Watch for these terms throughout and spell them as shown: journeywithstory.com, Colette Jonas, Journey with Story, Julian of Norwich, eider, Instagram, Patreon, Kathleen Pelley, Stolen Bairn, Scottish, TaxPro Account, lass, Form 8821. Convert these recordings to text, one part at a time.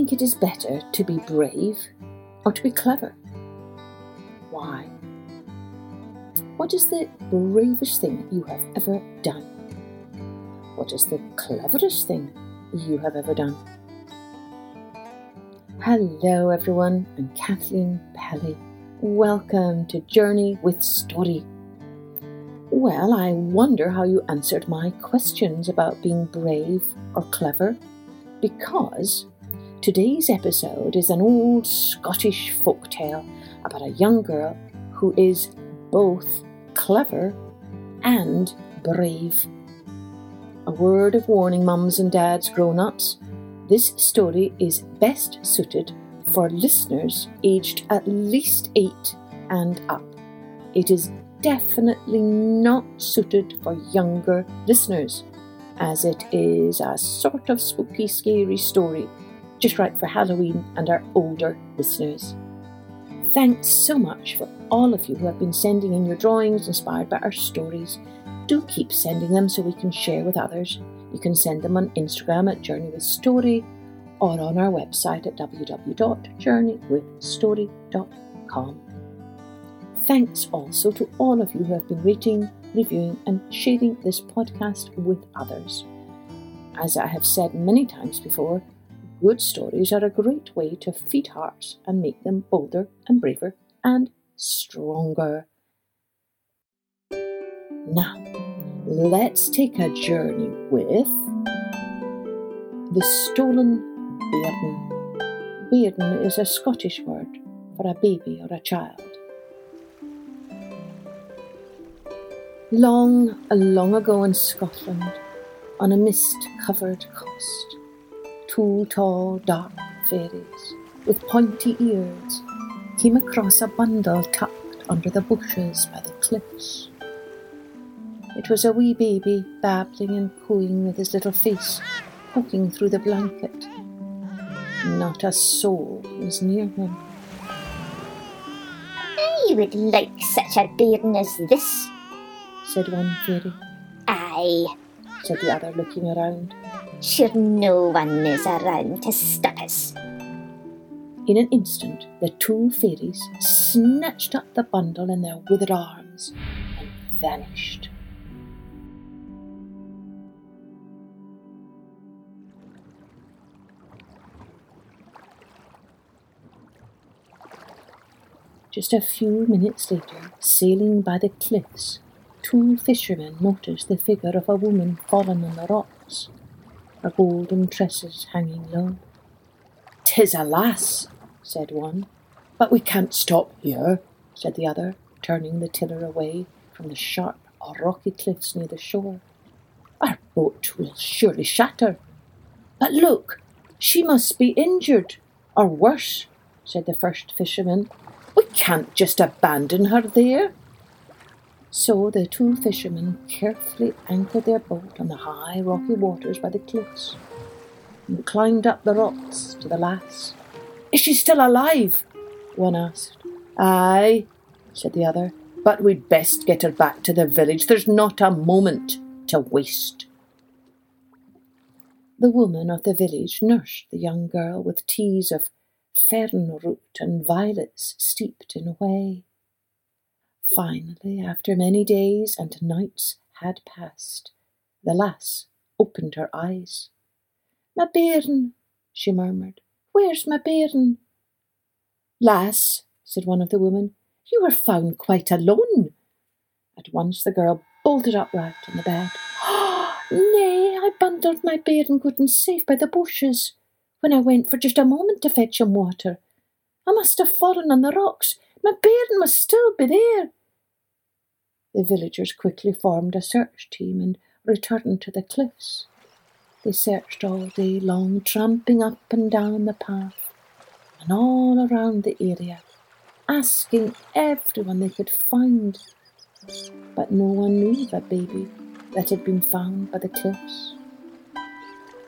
think it is better to be brave or to be clever? Why? What is the bravest thing you have ever done? What is the cleverest thing you have ever done? Hello everyone, I'm Kathleen Pelley. Welcome to Journey with Story. Well, I wonder how you answered my questions about being brave or clever, because today's episode is an old Scottish folktale about a young girl who is both clever and brave. A word of warning, mums and dads, grown-ups, this story is best suited for listeners aged at least 8 and up. It is definitely not suited for younger listeners, as it is a sort of spooky, scary story, just right for Halloween and our older listeners. Thanks so much for all of you who have been sending in your drawings inspired by our stories. Do keep sending them so we can share with others. You can send them on Instagram at Journey with Story or on our website at www.journeywithstory.com. Thanks also to all of you who have been rating, reviewing and sharing this podcast with others. As I have said many times before, good stories are a great way to feed hearts and make them bolder and braver and stronger. Now, let's take a journey with the Stolen Bairn. Bairn is a Scottish word for a baby or a child. Long, long ago in Scotland, on a mist-covered coast, two tall, dark fairies with pointy ears came across a bundle tucked under the bushes by the cliffs. It was a wee baby babbling and cooing with his little face poking through the blanket. Not a soul was near him. "I would like such a bairn as this," said one fairy. "Aye," said the other, looking around. "Sure no one is around to stop us." In an instant, the two fairies snatched up the bundle in their withered arms and vanished. Just a few minutes later, sailing by the cliffs, two fishermen noticed the figure of a woman fallen on the rocks, her golden tresses hanging low. "'Tis a lass," said one. "But we can't stop here," said the other, turning the tiller away from the sharp, rocky cliffs near the shore. "Our boat will surely shatter." "But look, she must be injured, or worse," said the first fisherman. "We can't just abandon her there." So the two fishermen carefully anchored their boat on the high rocky waters by the cliffs and climbed up the rocks to the lass. "Is she still alive?" one asked. "Aye," said the other, "but we'd best get her back to the village. There's not a moment to waste." The woman of the village nursed the young girl with teas of fern root and violets steeped in whey. Finally, after many days and nights had passed, the lass opened her eyes. "My bairn," she murmured. "Where's my bairn?" "Lass," said one of the women, "you were found quite alone." At once the girl bolted upright on the bed. "Nay, I bundled my bairn good and safe by the bushes, when I went for just a moment to fetch him water. I must have fallen on the rocks. My bairn must still be there." The villagers quickly formed a search team and returned to the cliffs. They searched all day long, tramping up and down the path and all around the area, asking everyone they could find. But no one knew of a baby that had been found by the cliffs.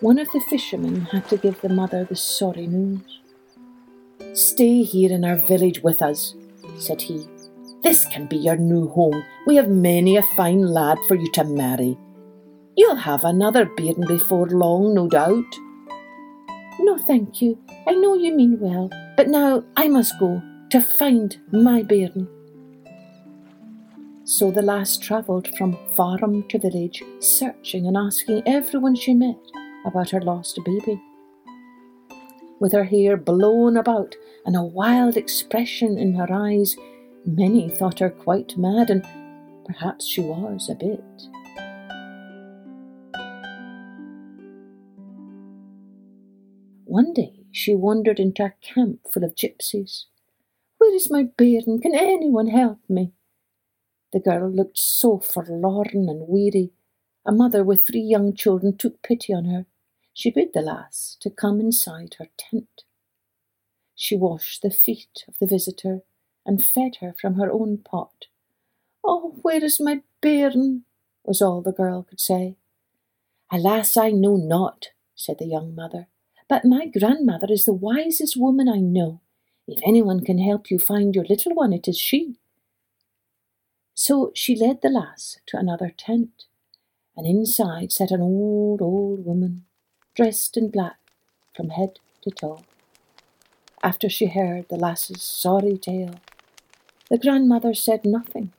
One of the fishermen had to give the mother the sorry news. "Stay here in our village with us," said he. "This can be your new home. We have many a fine lad for you to marry. You'll have another bairn before long, no doubt." "No, thank you. I know you mean well, but now I must go to find my bairn." So the lass travelled from farm to village, searching and asking everyone she met about her lost baby. With her hair blown about and a wild expression in her eyes, many thought her quite mad, and perhaps she was a bit. One day she wandered into a camp full of gypsies. "Where is my bairn? Can anyone help me?" The girl looked so forlorn and weary. A mother with 3 young children took pity on her. She bid the lass to come inside her tent. She washed the feet of the visitor and fed her from her own pot. "Oh, where is my bairn?" was all the girl could say. "Alas, I know not," said the young mother. "But my grandmother is the wisest woman I know. If anyone can help you find your little one, it is she." So she led the lass to another tent, and inside sat an old, old woman, dressed in black from head to toe. After she heard the lass's sorry tale, the grandmother said nothing,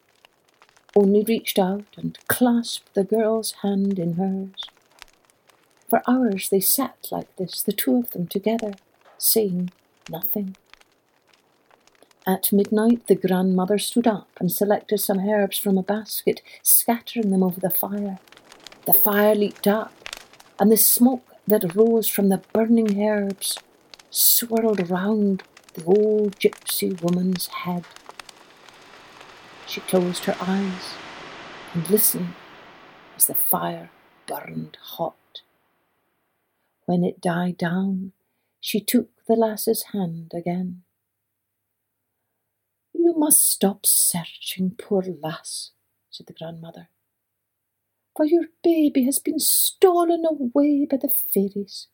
only reached out and clasped the girl's hand in hers. For hours they sat like this, the two of them together, saying nothing. At midnight the grandmother stood up and selected some herbs from a basket, scattering them over the fire. The fire leaped up, and the smoke that rose from the burning herbs swirled round the old gypsy woman's head. She closed her eyes and listened as the fire burned hot. When it died down, she took the lass's hand again. "You must stop searching, poor lass," said the grandmother, "for your baby has been stolen away by the fairies.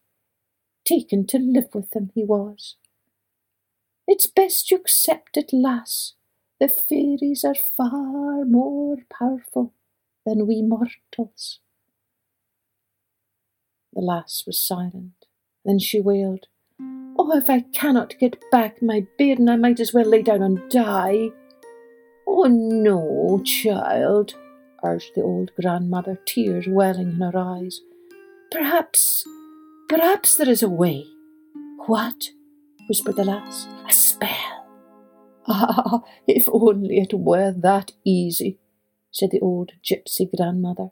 Taken to live with them he was. It's best you accept it, lass. The fairies are far more powerful than we mortals." The lass was silent. Then she wailed, "Oh, if I cannot get back my bairn, I might as well lay down and die." "Oh, no, child," urged the old grandmother, tears welling in her eyes. Perhaps there is a way." "What?" whispered the lass. "A spell." "Ah, if only it were that easy," said the old gypsy grandmother.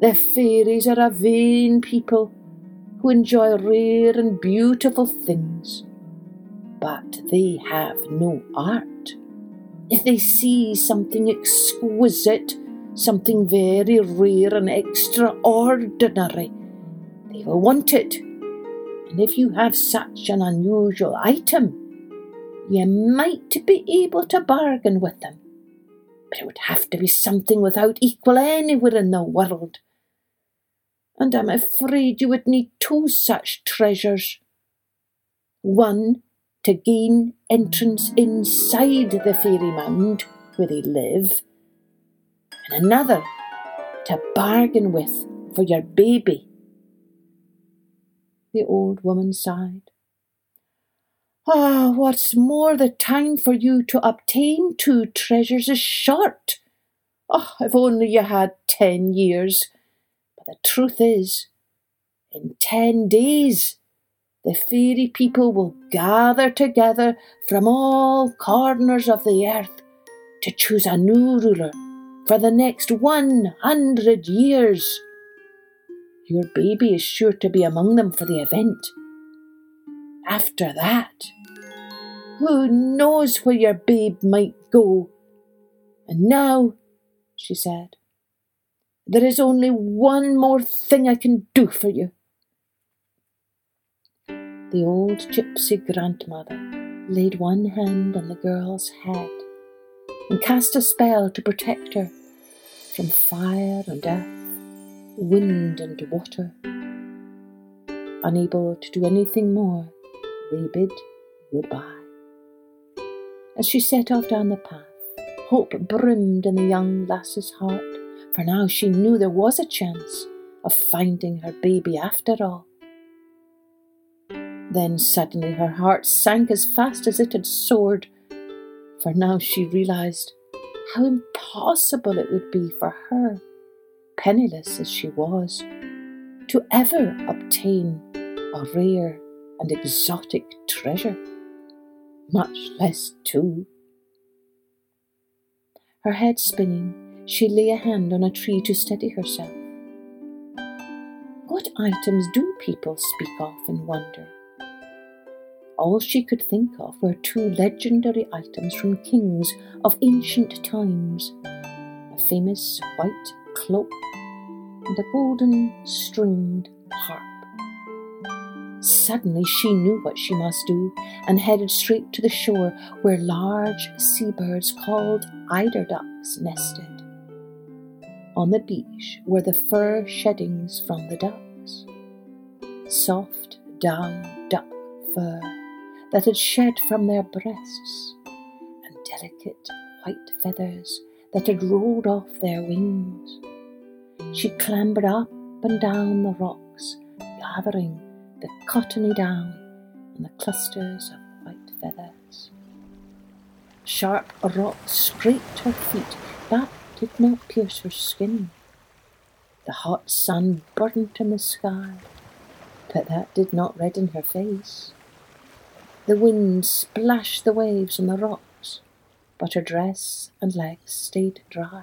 "The fairies are a vain people who enjoy rare and beautiful things, but they have no art. If they see something exquisite, something very rare and extraordinary, they will want it. And if you have such an unusual item, you might be able to bargain with them. But it would have to be something without equal anywhere in the world. And I'm afraid you would need 2 such treasures. One to gain entrance inside the fairy mound where they live, and another to bargain with for your baby." The old woman sighed. "Ah, what's more, the time for you to obtain 2 treasures is short. Ah, if only you had 10 years. The truth is, in 10 days, the fairy people will gather together from all corners of the earth to choose a new ruler for the next 100 years. Your baby is sure to be among them for the event. After that, who knows where your babe might go? And now," she said, "there is only one more thing I can do for you." The old gypsy grandmother laid one hand on the girl's head and cast a spell to protect her from fire and earth, wind and water. Unable to do anything more, they bid goodbye. As she set off down the path, hope brimmed in the young lass's heart. For now she knew there was a chance of finding her baby after all. Then suddenly her heart sank as fast as it had soared, for now she realized how impossible it would be for her, penniless as she was, to ever obtain a rare and exotic treasure, much less two. Her head spinning, she lay a hand on a tree to steady herself. What items do people speak of and wonder? All she could think of were two legendary items from kings of ancient times, a famous white cloak and a golden stringed harp. Suddenly she knew what she must do and headed straight to the shore where large seabirds called eider ducks nested. On the beach were the fur sheddings from the ducks, soft down duck fur that had shed from their breasts, and delicate white feathers that had rolled off their wings. She clambered up and down the rocks, gathering the cottony down and the clusters of white feathers. Sharp rocks scraped her feet, but did not pierce her skin. The hot sun burnt in the sky, but that did not redden her face. The wind splashed the waves on the rocks, but her dress and legs stayed dry.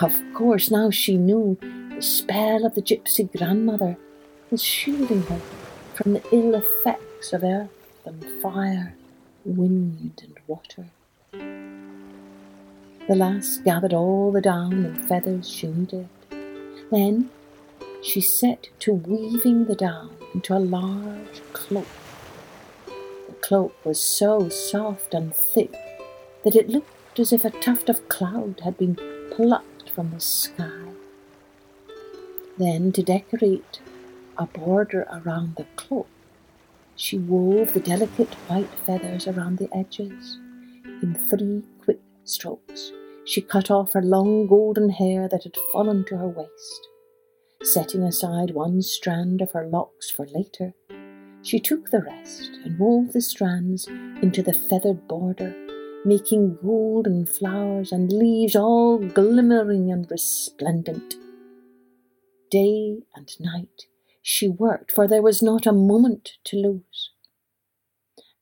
Of course, now she knew the spell of the gypsy grandmother was shielding her from the ill effects of earth and fire, wind and water. The lass gathered all the down and feathers she needed. Then she set to weaving the down into a large cloak. The cloak was so soft and thick that it looked as if a tuft of cloud had been plucked from the sky. Then, to decorate a border around the cloak, she wove the delicate white feathers around the edges. In three quick strokes, she cut off her long golden hair that had fallen to her waist. Setting aside one strand of her locks for later, she took the rest and wove the strands into the feathered border, making golden flowers and leaves all glimmering and resplendent. Day and night she worked, for there was not a moment to lose.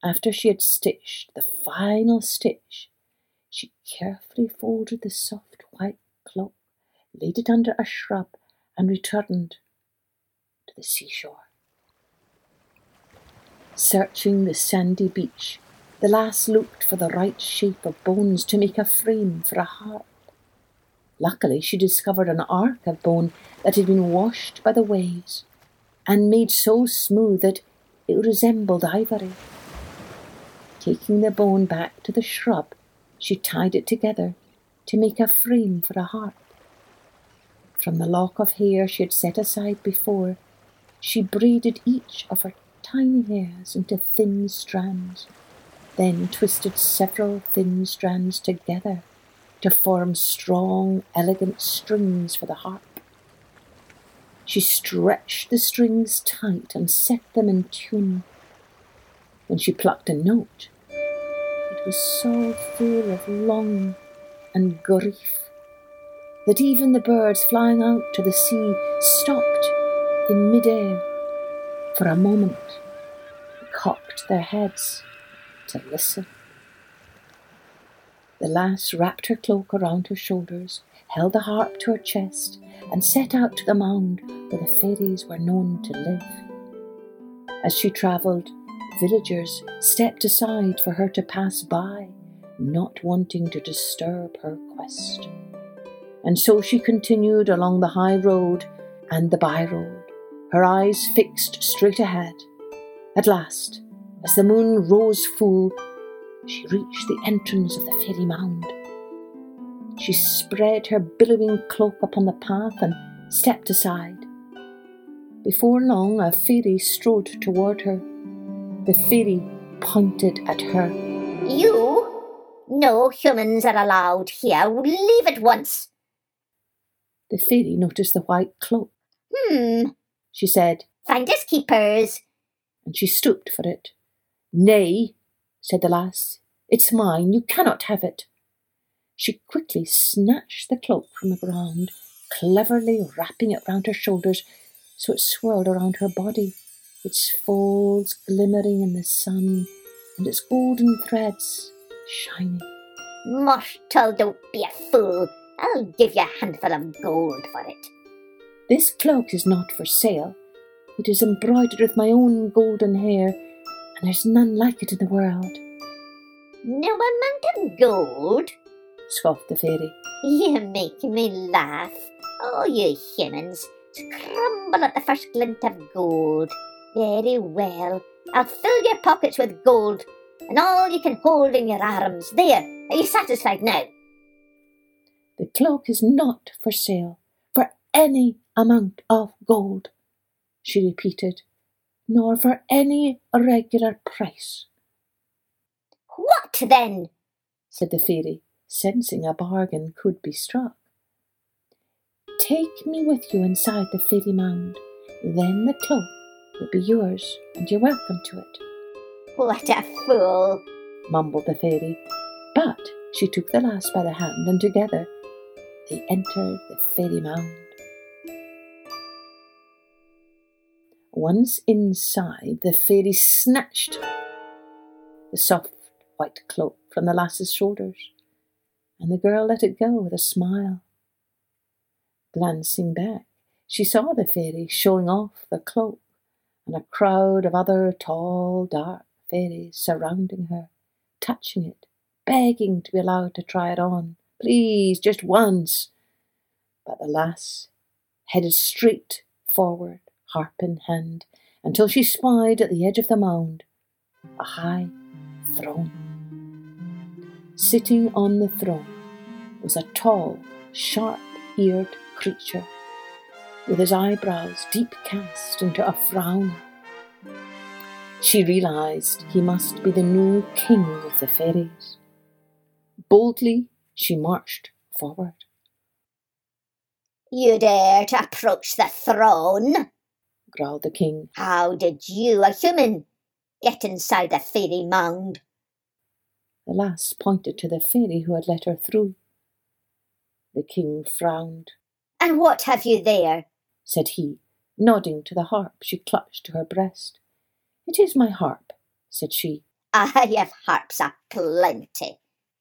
After she had stitched the final stitch, she carefully folded the soft white cloak, laid it under a shrub, and returned to the seashore. Searching the sandy beach, the lass looked for the right shape of bones to make a frame for a harp. Luckily, she discovered an arc of bone that had been washed by the waves and made so smooth that it resembled ivory. Taking the bone back to the shrub, she tied it together to make a frame for a harp. From the lock of hair she had set aside before, she braided each of her tiny hairs into thin strands, then twisted several thin strands together to form strong, elegant strings for the harp. She stretched the strings tight and set them in tune. When she plucked a note, it was so full of longing and grief that even the birds flying out to the sea stopped in mid-air. For a moment, they cocked their heads to listen. The lass wrapped her cloak around her shoulders, held the harp to her chest, and set out to the mound where the fairies were known to live. As she travelled, villagers stepped aside for her to pass by, not wanting to disturb her quest. And so she continued along the high road and the by road, her eyes fixed straight ahead. At last, as the moon rose full, she reached the entrance of the fairy mound. She spread her billowing cloak upon the path and stepped aside. Before long, a fairy strode toward her. The fairy pointed at her. "You? No humans are allowed here. Leave at once." The fairy noticed the white cloak. She said, "Finders keepers." and she stooped for it. "Nay," said the lass, "it's mine. You cannot have it." She quickly snatched the cloak from the ground, cleverly wrapping it round her shoulders so it swirled around her body, its folds glimmering in the sun and its golden threads shining. "Mortal, don't be a fool. I'll give you a handful of gold for it." "This cloak is not for sale. It is embroidered with my own golden hair, and there's none like it in the world." "No amount of gold," scoffed the fairy. "You make me laugh. Oh, you humans, crumble at the first glint of gold. Very well, I'll fill your pockets with gold, and all you can hold in your arms. There, are you satisfied now?" "The cloak is not for sale for any amount of gold," she repeated, "nor for any regular price." "What then?" said the fairy, sensing a bargain could be struck. "Take me with you inside the fairy mound. Then the cloak will be yours, and you're welcome to it." "What a fool," mumbled the fairy, but she took the lass by the hand, and together they entered the fairy mound. Once inside, the fairy snatched the soft white cloak from the lass's shoulders, and the girl let it go with a smile. Glancing back, she saw the fairy showing off the cloak, and a crowd of other tall, dark fairies surrounding her, touching it, begging to be allowed to try it on. "Please, just once." But the lass headed straight forward, harp in hand, until she spied at the edge of the mound a high throne. Sitting on the throne was a tall, sharp-eared creature, with his eyebrows deep cast into a frown. She realized he must be the new king of the fairies. Boldly, she marched forward. "You dare to approach the throne?" growled the king. "How did you, a human, get inside the fairy mound?" The lass pointed to the fairy who had let her through. The king frowned. "And what have you there?" said he, nodding to the harp she clutched to her breast. "It is my harp," said she. "I have harps a plenty,"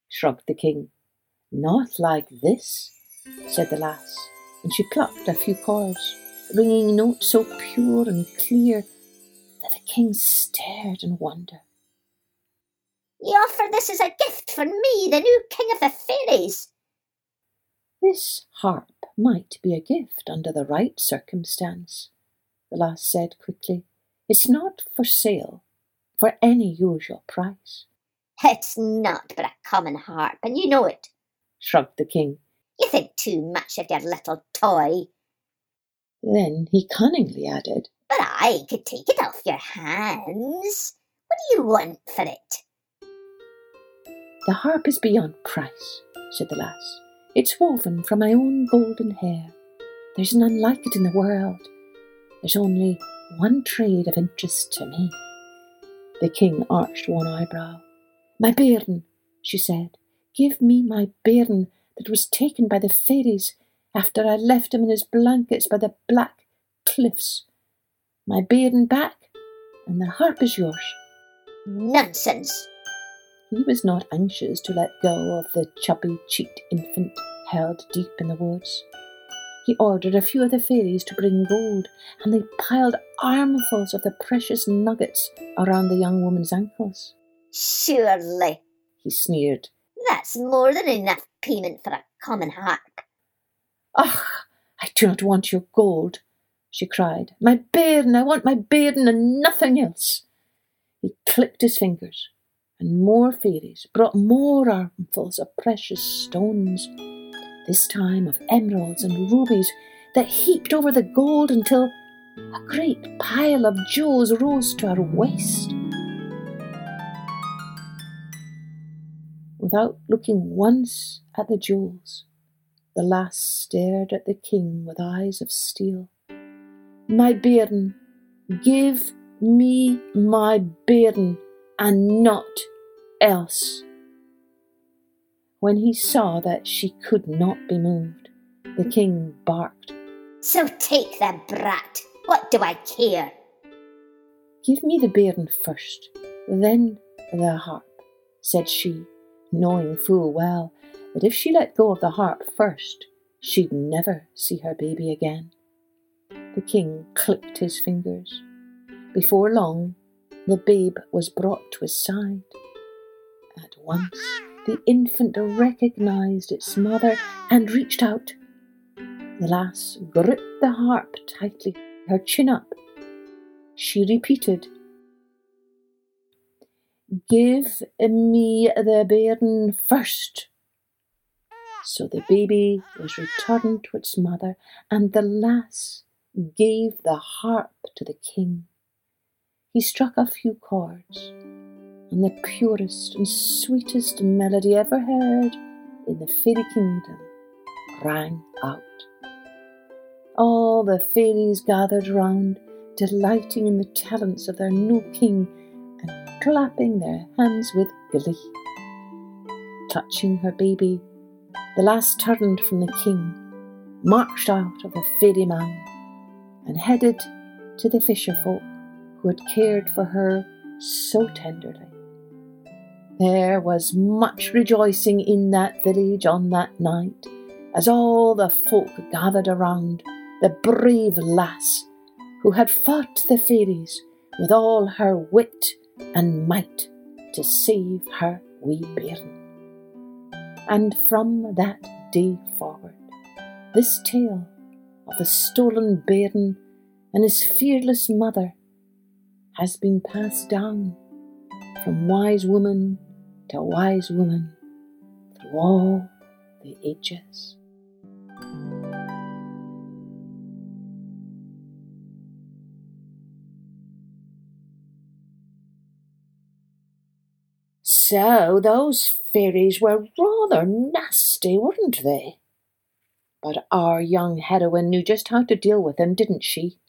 shrugged the king. "Not like this," said the lass, and she plucked a few chords, ringing notes so pure and clear that the king stared in wonder. "You offer this as a gift from me, the new king of the fairies?" "This harp might be a gift under the right circumstance," the lass said quickly. "It's not for sale for any usual price." "It's not but a common harp, and you know it," shrugged the king. "You think too much of your little toy." Then he cunningly added, "But I could take it off your hands. What do you want for it?" "The harp is beyond price," said the lass. "It's woven from my own golden hair. There's none like it in the world. There's only one trade of interest to me." The king arched one eyebrow. "My bairn," she said. "Give me my bairn that was taken by the fairies after I left him in his blankets by the black cliffs. My bairn back, and the harp is yours." "Nonsense!" He was not anxious to let go of the chubby-cheeked infant held deep in the woods. He ordered a few of the fairies to bring gold, and they piled armfuls of the precious nuggets around the young woman's ankles. "Surely," he sneered, "that's more than enough payment for a common harp." "Ach, I do not want your gold," she cried. "My bairn, I want my bairn and nothing else." He clicked his fingers, and more fairies brought more armfuls of precious stones, this time of emeralds and rubies that heaped over the gold until a great pile of jewels rose to her waist. Without looking once at the jewels, the lass stared at the king with eyes of steel. "My bairn, give me my bairn and naught else." When he saw that she could not be moved, the king barked, "So take the brat, what do I care?" "Give me the bairn first, then the harp," said she, knowing full well that if she let go of the harp first, she'd never see her baby again. The king clicked his fingers. Before long, the babe was brought to his side. At once, the infant recognised its mother and reached out. The lass gripped the harp tightly, her chin up. She repeated, "Give me the bairn first." So the baby was returned to its mother, and the lass gave the harp to the king. He struck a few chords, and the purest and sweetest melody ever heard in the fairy kingdom rang out. All the fairies gathered round, delighting in the talents of their new king and clapping their hands with glee. Touching her baby, the lass turned from the king, marched out of the fairy mound, and headed to the fisher folk who had cared for her so tenderly. There was much rejoicing in that village on that night, as all the folk gathered around the brave lass who had fought the fairies with all her wit and might to save her wee bairn. And from that day forward, this tale of the stolen bairn and his fearless mother has been passed down from wise woman to wise woman through all the ages. So those fairies were rather nasty, weren't they? But our young heroine knew just how to deal with them, didn't she?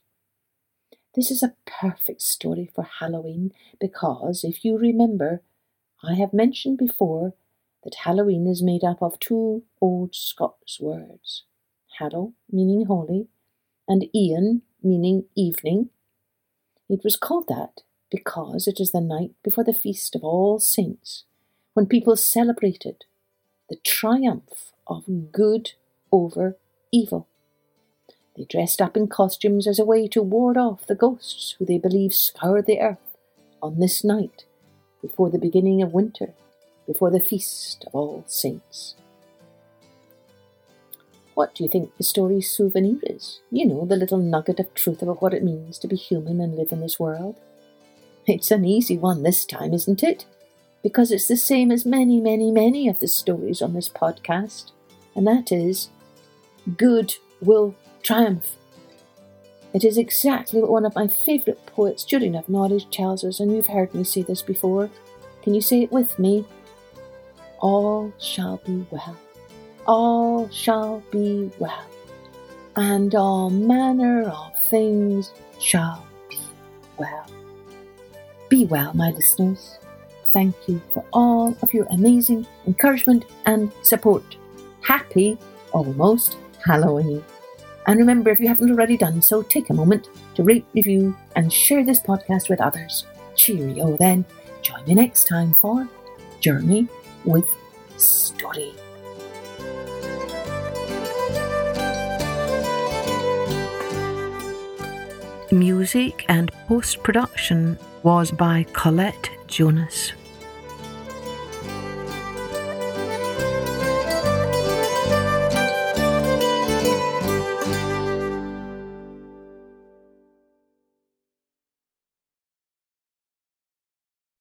This is a perfect story for Halloween because, if you remember, I have mentioned before that Halloween is made up of two old Scots words. Hallow, meaning holy, and Ian, meaning evening. It was called that because it is the night before the Feast of All Saints, when people celebrated the triumph of good over evil. They dressed up in costumes as a way to ward off the ghosts who they believed scoured the earth on this night, before the beginning of winter, before the Feast of All Saints. What do you think the story's souvenir is? You know, the little nugget of truth about what it means to be human and live in this world. It's an easy one this time, isn't it? Because it's the same as many, many, many of the stories on this podcast, and that is, good will triumph. It is exactly what one of my favourite poets, Julian of Norwich, tells us, and you've heard me say this before. Can you say it with me? "All shall be well, all shall be well, and all manner of things shall be well." Be well, my listeners. Thank you for all of your amazing encouragement and support. Happy, almost, Halloween. And remember, if you haven't already done so, take a moment to rate, review, and share this podcast with others. Cheerio then. Join me next time for Journey with Story. Music and post-production was by Colette Jonas.